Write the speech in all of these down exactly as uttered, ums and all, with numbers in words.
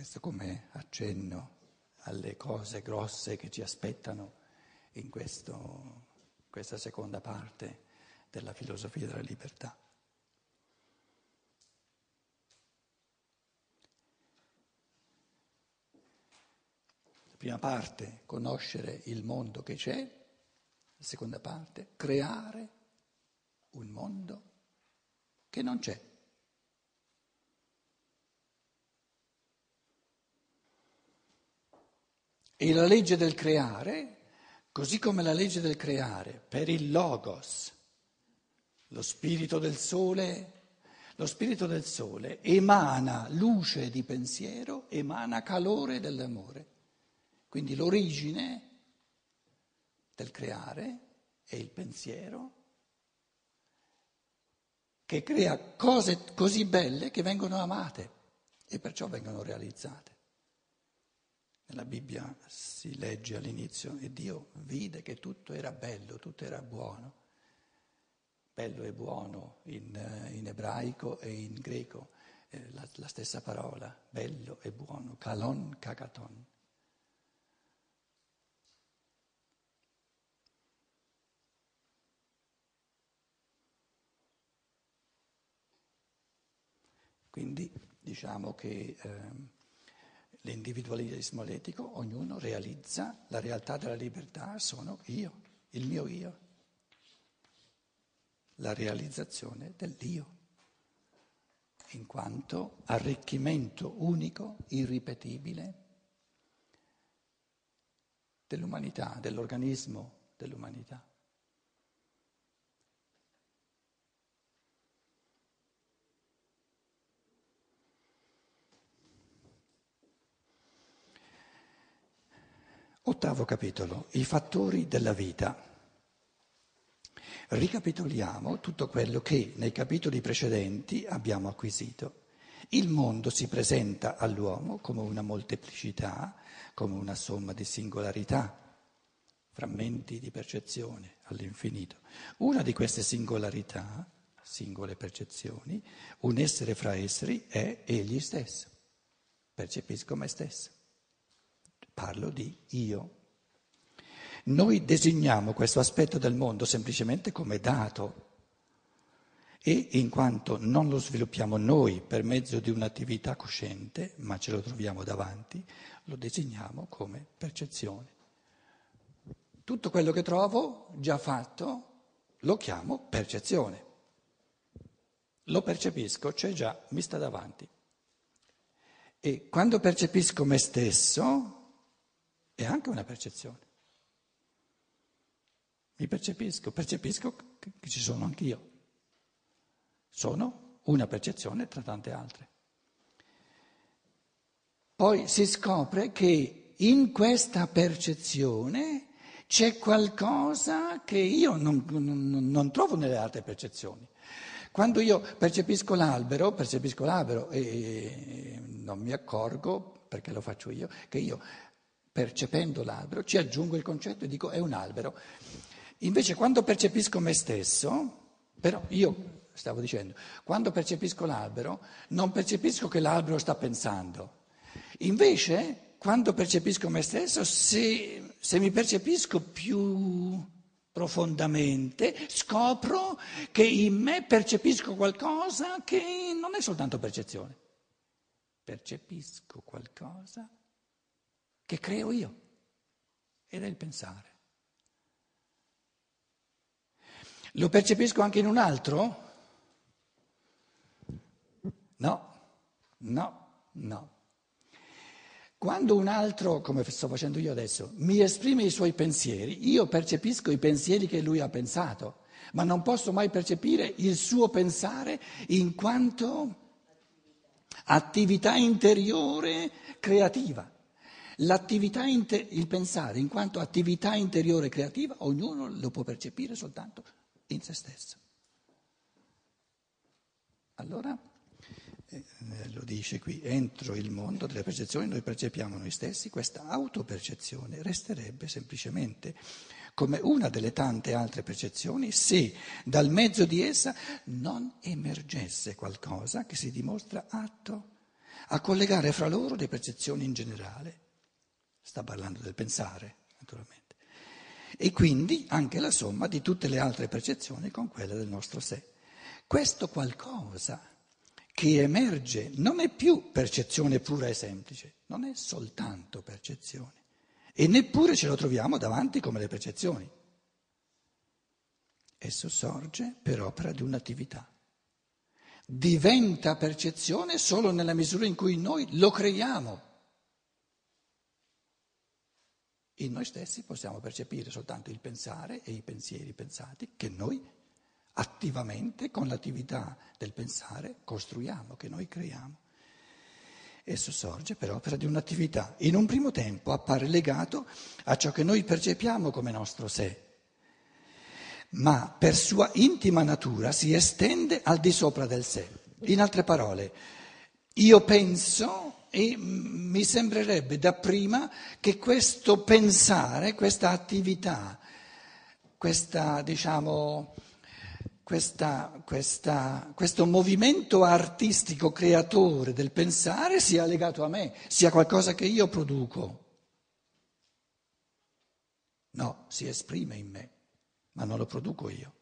Questo come accenno alle cose grosse che ci aspettano in questo, questa seconda parte della filosofia della libertà. La prima parte, conoscere il mondo che c'è, la seconda parte, creare un mondo che non c'è. E la legge del creare, così come la legge del creare per il Logos, lo spirito del sole, lo spirito del sole emana luce di pensiero, emana calore dell'amore. Quindi l'origine del creare è il pensiero che crea cose così belle che vengono amate e perciò vengono realizzate. Nella Bibbia si legge all'inizio e Dio vide che tutto era bello, tutto era buono. Bello e buono in, in ebraico e in greco, eh, la, la stessa parola, bello e buono, kalon kakaton. Quindi diciamo che... Eh, l'individualismo etico, ognuno realizza la realtà della libertà, sono io, il mio io, la realizzazione dell'io, in quanto arricchimento unico, irripetibile dell'umanità, dell'organismo dell'umanità. Ottavo capitolo, i fattori della vita. Ricapitoliamo tutto quello che nei capitoli precedenti abbiamo acquisito. Il mondo si presenta all'uomo come una molteplicità, come una somma di singolarità, frammenti di percezione all'infinito. Una di queste singolarità, singole percezioni, un essere fra esseri è egli stesso. Percepisco me stesso. Parlo di io. Noi designiamo questo aspetto del mondo semplicemente come dato e in quanto non lo sviluppiamo noi per mezzo di un'attività cosciente, ma ce lo troviamo davanti, lo designiamo come percezione. Tutto quello che trovo già fatto lo chiamo percezione. Lo percepisco, c'è già, mi sta davanti. E quando percepisco me stesso... è anche una percezione. Mi percepisco, percepisco che ci sono anch'io. Sono una percezione tra tante altre. Poi si scopre che in questa percezione c'è qualcosa che io non, non, non trovo nelle altre percezioni. Quando io percepisco l'albero, percepisco l'albero e non mi accorgo, perché lo faccio io, che io... percependo l'albero, ci aggiungo il concetto e dico è un albero. Invece quando percepisco me stesso, però io stavo dicendo, quando percepisco l'albero non percepisco che l'albero sta pensando. Invece quando percepisco me stesso, se, se mi percepisco più profondamente, scopro che in me percepisco qualcosa che non è soltanto percezione. Percepisco qualcosa che creo io, ed è il pensare. Lo percepisco anche in un altro? No, no, no. Quando un altro, come sto facendo io adesso, mi esprime i suoi pensieri, io percepisco i pensieri che lui ha pensato, ma non posso mai percepire il suo pensare in quanto attività interiore creativa. L'attività, inter- il pensare in quanto attività interiore creativa, ognuno lo può percepire soltanto in se stesso. Allora, eh, lo dice qui, entro il mondo delle percezioni noi percepiamo noi stessi, questa autopercezione resterebbe semplicemente come una delle tante altre percezioni se dal mezzo di essa non emergesse qualcosa che si dimostra atto a collegare fra loro le percezioni in generale. Sta parlando del pensare, naturalmente. E quindi anche la somma di tutte le altre percezioni con quella del nostro sé. Questo qualcosa che emerge non è più percezione pura e semplice, non è soltanto percezione. E neppure ce lo troviamo davanti come le percezioni. Esso sorge per opera di un'attività. Diventa percezione solo nella misura in cui noi lo creiamo. In noi stessi possiamo percepire soltanto il pensare e i pensieri pensati che noi attivamente, con l'attività del pensare, costruiamo, che noi creiamo. Esso sorge per opera di un'attività. In un primo tempo appare legato a ciò che noi percepiamo come nostro sé, ma per sua intima natura si estende al di sopra del sé. In altre parole, io penso e mi sembrerebbe dapprima che questo pensare, questa attività, questa, diciamo, Questa, questa, questo movimento artistico creatore del pensare sia legato a me, sia qualcosa che io produco. No, si esprime in me, ma non lo produco io.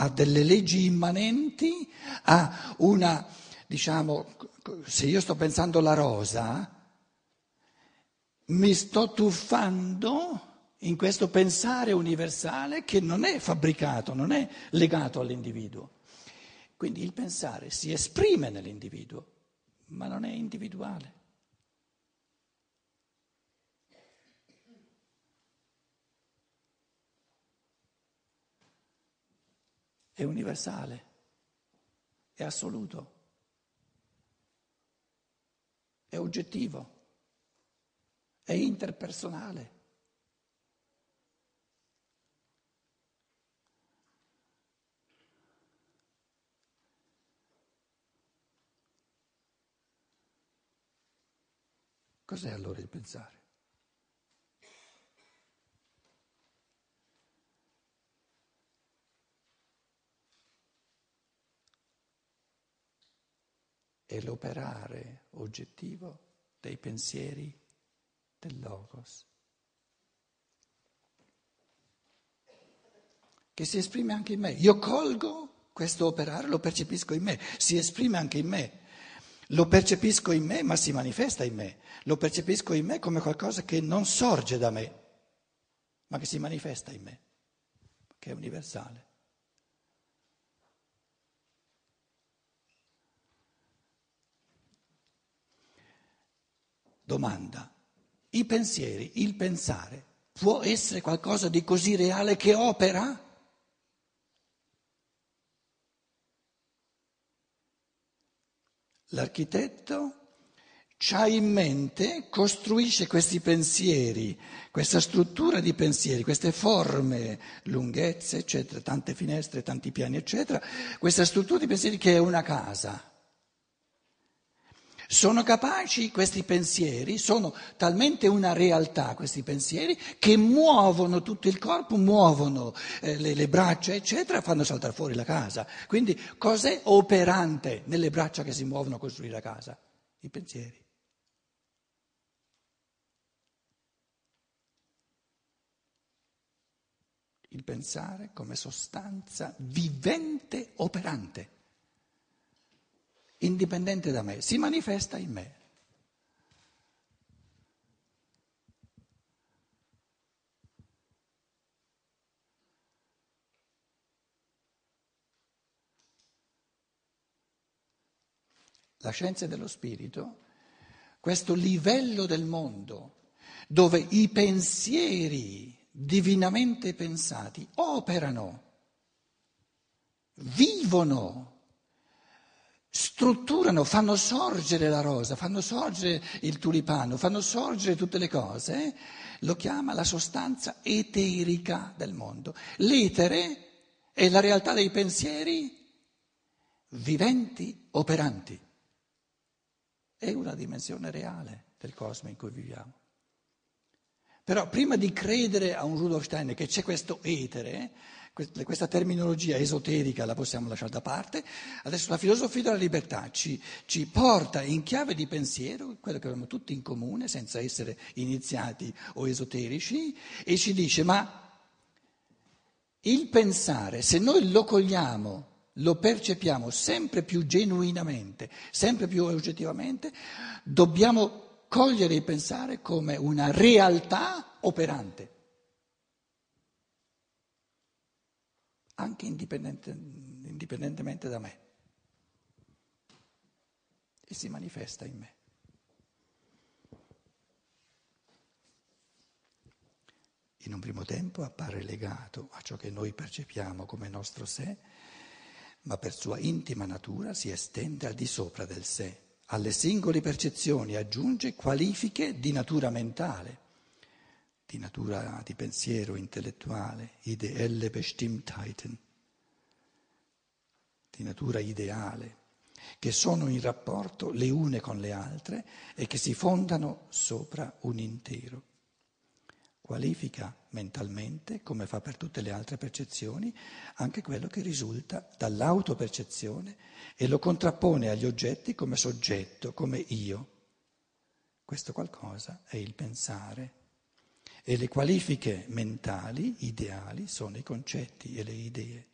Ha delle leggi immanenti, ha una, diciamo, se io sto pensando la rosa, mi sto tuffando in questo pensare universale che non è fabbricato, non è legato all'individuo. Quindi il pensare si esprime nell'individuo, ma non è individuale. È universale, è assoluto, è oggettivo, è interpersonale. Cos'è allora il pensare? È l'operare oggettivo dei pensieri del Logos, che si esprime anche in me. Io colgo questo operare, lo percepisco in me, si esprime anche in me. Lo percepisco in me, ma si manifesta in me. Lo percepisco in me come qualcosa che non sorge da me, ma che si manifesta in me, che è universale. Domanda: i pensieri, il pensare, può essere qualcosa di così reale che opera? L'architetto c'ha in mente, costruisce questi pensieri, questa struttura di pensieri, queste forme, lunghezze, eccetera, tante finestre, tanti piani, eccetera, questa struttura di pensieri che è una casa. Sono capaci questi pensieri, sono talmente una realtà questi pensieri che muovono tutto il corpo, muovono eh, le, le braccia, eccetera, fanno saltare fuori la casa. Quindi cos'è operante nelle braccia che si muovono a costruire la casa? I pensieri. Il pensare come sostanza vivente operante. Indipendente da me, si manifesta in me. La scienza dello spirito, questo livello del mondo dove i pensieri divinamente pensati operano, vivono, strutturano, fanno sorgere la rosa, fanno sorgere il tulipano, fanno sorgere tutte le cose, eh? Lo chiama la sostanza eterica del mondo. L'etere è la realtà dei pensieri viventi, operanti. È una dimensione reale del cosmo in cui viviamo. Però prima di credere a un Rudolf Steiner che c'è questo etere, questa terminologia esoterica la possiamo lasciare da parte. Adesso la filosofia della libertà ci, ci porta in chiave di pensiero quello che abbiamo tutti in comune, senza essere iniziati o esoterici, e ci dice: ma il pensare, se noi lo cogliamo, lo percepiamo sempre più genuinamente, sempre più oggettivamente, dobbiamo cogliere il pensare come una realtà operante, anche indipendente, indipendentemente da me, e si manifesta in me. In un primo tempo appare legato a ciò che noi percepiamo come nostro sé, ma per sua intima natura si estende al di sopra del sé. Alle singole percezioni aggiunge qualifiche di natura mentale, di natura di pensiero intellettuale, ideelle Bestimmtheiten, di natura ideale, che sono in rapporto le une con le altre e che si fondano sopra un intero. Qualifica mentalmente, come fa per tutte le altre percezioni, anche quello che risulta dall'autopercezione e lo contrappone agli oggetti come soggetto, come io. Questo qualcosa è il pensare. E le qualifiche mentali, ideali, sono i concetti e le idee.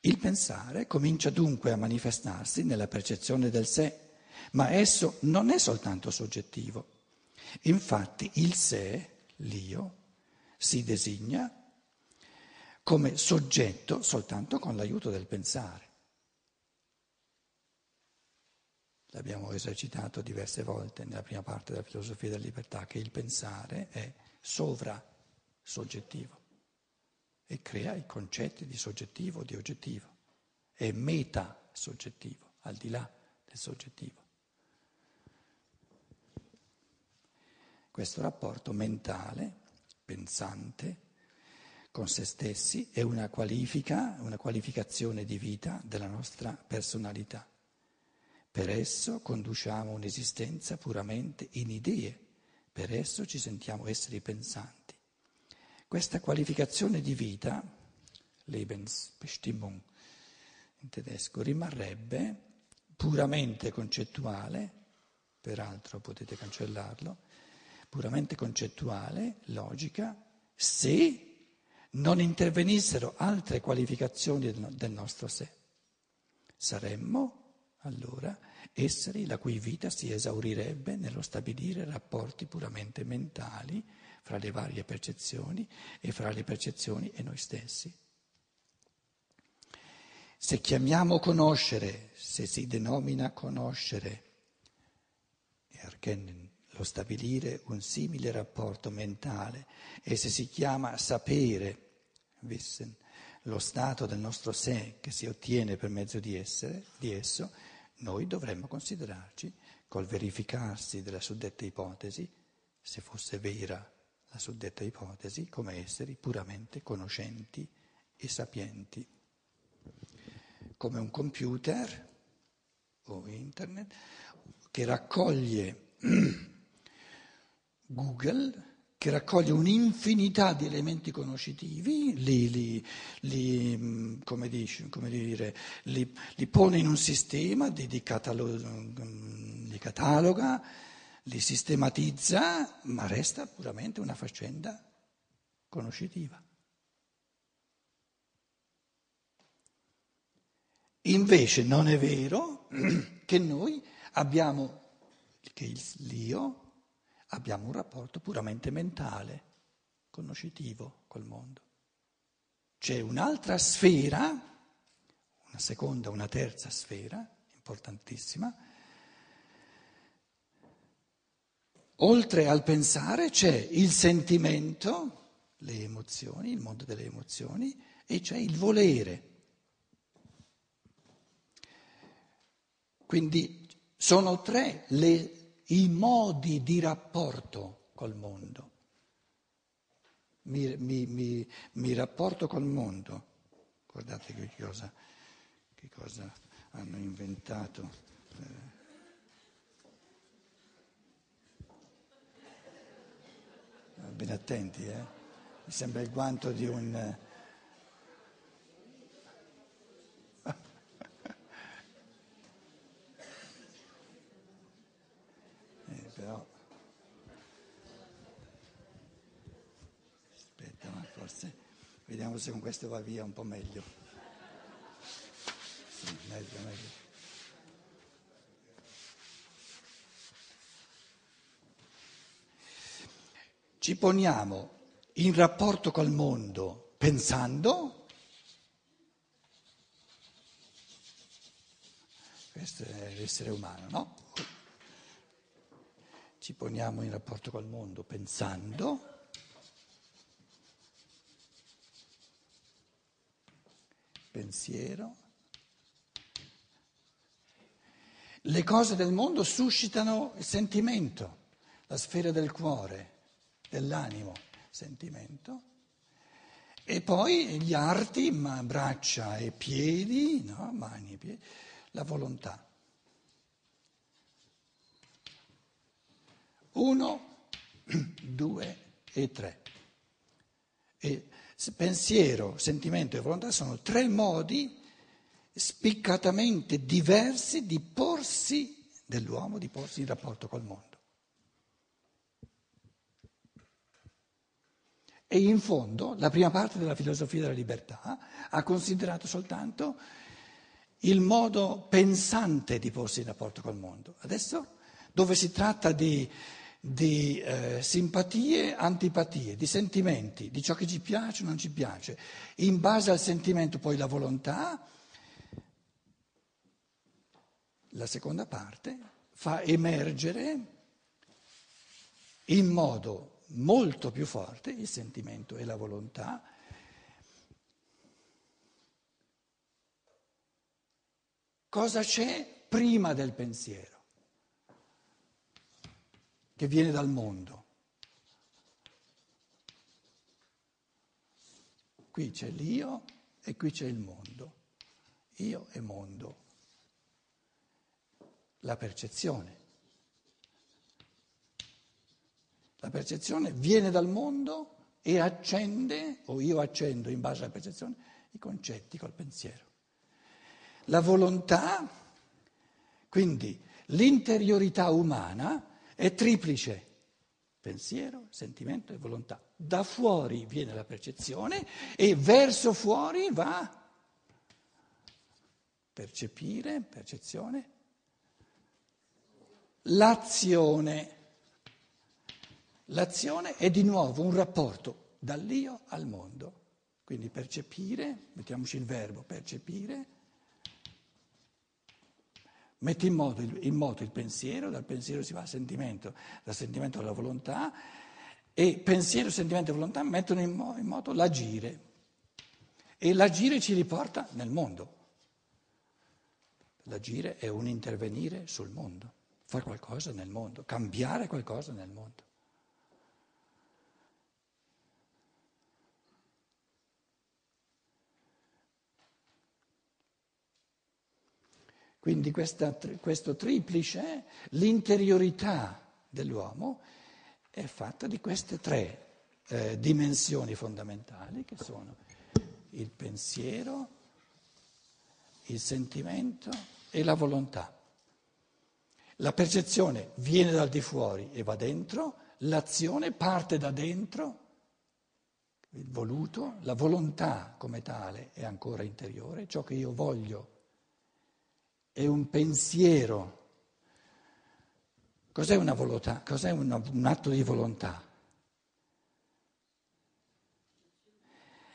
Il pensare comincia dunque a manifestarsi nella percezione del sé, ma esso non è soltanto soggettivo. Infatti il sé, l'io, si designa come soggetto soltanto con l'aiuto del pensare. L'abbiamo esercitato diverse volte nella prima parte della filosofia della libertà, che il pensare è sovrasoggettivo e crea i concetti di soggettivo, di oggettivo, è metasoggettivo, al di là del soggettivo. Questo rapporto mentale, pensante, con se stessi è una qualifica, una qualificazione di vita della nostra personalità. Per esso conduciamo un'esistenza puramente in idee, per esso ci sentiamo esseri pensanti. Questa qualificazione di vita, Lebensbestimmung in tedesco, rimarrebbe puramente concettuale, peraltro potete cancellarlo, puramente concettuale, logica, se non intervenissero altre qualificazioni del nostro sé. Saremmo, allora, esseri la cui vita si esaurirebbe nello stabilire rapporti puramente mentali fra le varie percezioni e fra le percezioni e noi stessi. Se chiamiamo conoscere, se si denomina conoscere, e erkennen, lo stabilire un simile rapporto mentale, e se si chiama sapere, wissen, lo stato del nostro sé che si ottiene per mezzo di, essere, di esso, noi dovremmo considerarci, col verificarsi della suddetta ipotesi, se fosse vera la suddetta ipotesi, come esseri puramente conoscenti e sapienti. Come un computer o internet che raccoglie Google, che raccoglie un'infinità di elementi conoscitivi, li, li, li, come dice, come dire, li, li pone in un sistema, li, li, cataloga, li cataloga, li sistematizza, ma resta puramente una faccenda conoscitiva. Invece non è vero che noi abbiamo, che l'io, abbiamo un rapporto puramente mentale, conoscitivo col mondo. C'è un'altra sfera, una seconda, una terza sfera, importantissima. Oltre al pensare c'è il sentimento, le emozioni, il mondo delle emozioni, e c'è il volere. Quindi sono tre le i modi di rapporto col mondo. Mi, mi, mi, mi rapporto col mondo. Guardate che cosa, che cosa hanno inventato. Eh. Ben attenti, eh? mi sembra il guanto di un... eh, però... Aspetta, ma forse... Vediamo se con questo va via un po' meglio. Sì, meglio, meglio. Ci poniamo in rapporto col mondo pensando, questo è l'essere umano, no? Ci poniamo in rapporto col mondo pensando pensiero, le cose del mondo suscitano il sentimento, la sfera del cuore, dell'animo, sentimento, e poi gli arti, ma braccia e piedi, no? Mani e piedi, la volontà. Uno, due e tre. E pensiero, sentimento e volontà sono tre modi spiccatamente diversi di porsi dell'uomo, di porsi in rapporto col mondo. E in fondo la prima parte della filosofia della libertà ha considerato soltanto il modo pensante di porsi in rapporto col mondo. Adesso, dove si tratta di, di eh, simpatie, antipatie, di sentimenti, di ciò che ci piace o non ci piace, in base al sentimento poi la volontà, la seconda parte fa emergere in modo molto più forte il sentimento e la volontà, cosa c'è prima del pensiero che viene dal mondo? Qui c'è l'io e qui c'è il mondo, io e mondo, la percezione. La percezione viene dal mondo e accende, o io accendo in base alla percezione, i concetti col pensiero. La volontà, quindi l'interiorità umana, è triplice: pensiero, sentimento e volontà. Da fuori viene la percezione e verso fuori va percepire, percezione, l'azione. L'azione è di nuovo un rapporto dall'io al mondo, quindi percepire, mettiamoci il verbo percepire, metti in moto il, in moto il pensiero, dal pensiero si va al sentimento, dal sentimento alla volontà, e pensiero, sentimento e volontà mettono in, mo, in moto l'agire, e l'agire ci riporta nel mondo. L'agire è un intervenire sul mondo, fare qualcosa nel mondo, cambiare qualcosa nel mondo. Quindi questa, questo triplice, l'interiorità dell'uomo è fatta di queste tre eh, dimensioni fondamentali che sono il pensiero, il sentimento e la volontà. La percezione viene dal di fuori e va dentro, l'azione parte da dentro, il voluto, la volontà come tale è ancora interiore, ciò che io voglio è un pensiero. Cos'è una volontà? Cos'è una, un atto di volontà?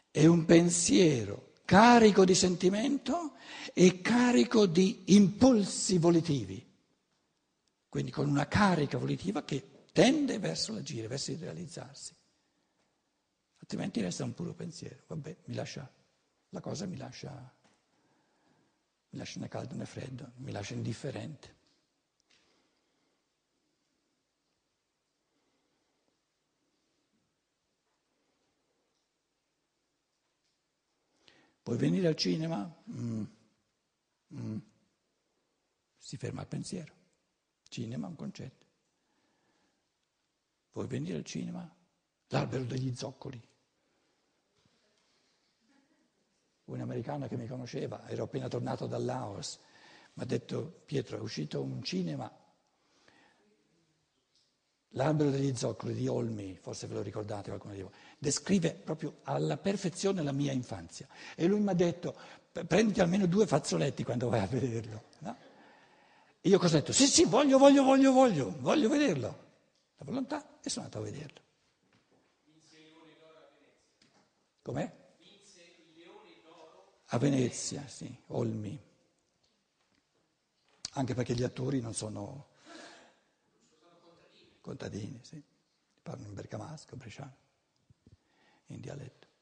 È un pensiero carico di sentimento e carico di impulsi volitivi, quindi con una carica volitiva che tende verso l'agire, verso il realizzarsi, altrimenti resta un puro pensiero. Vabbè, mi lascia, la cosa mi lascia. Mi lascia né caldo né freddo, mi lascia indifferente. Puoi venire al cinema? Mm. Mm. Si ferma il pensiero. Cinema è un concetto. Puoi venire al cinema? L'albero degli zoccoli. un'americana che mi conosceva, ero appena tornato dal Laos, mi ha detto: Pietro, è uscito un cinema, L'albero degli zoccoli di Olmi, forse ve lo ricordate qualcuno di voi, descrive proprio alla perfezione la mia infanzia. E lui mi ha detto: prenditi almeno due fazzoletti quando vai a vederlo. No? E io cosa ho detto? Sì, sì, voglio, voglio, voglio, voglio, voglio vederlo. La volontà, e sono andato a vederlo. Vinse il Leone d'Oro a Venezia. Com'è? Vinse il Leone d'Oro a Venezia, sì, Olmi. Anche perché gli attori non sono... contadini, sì, parlano in bergamasco, bresciano, in dialetto.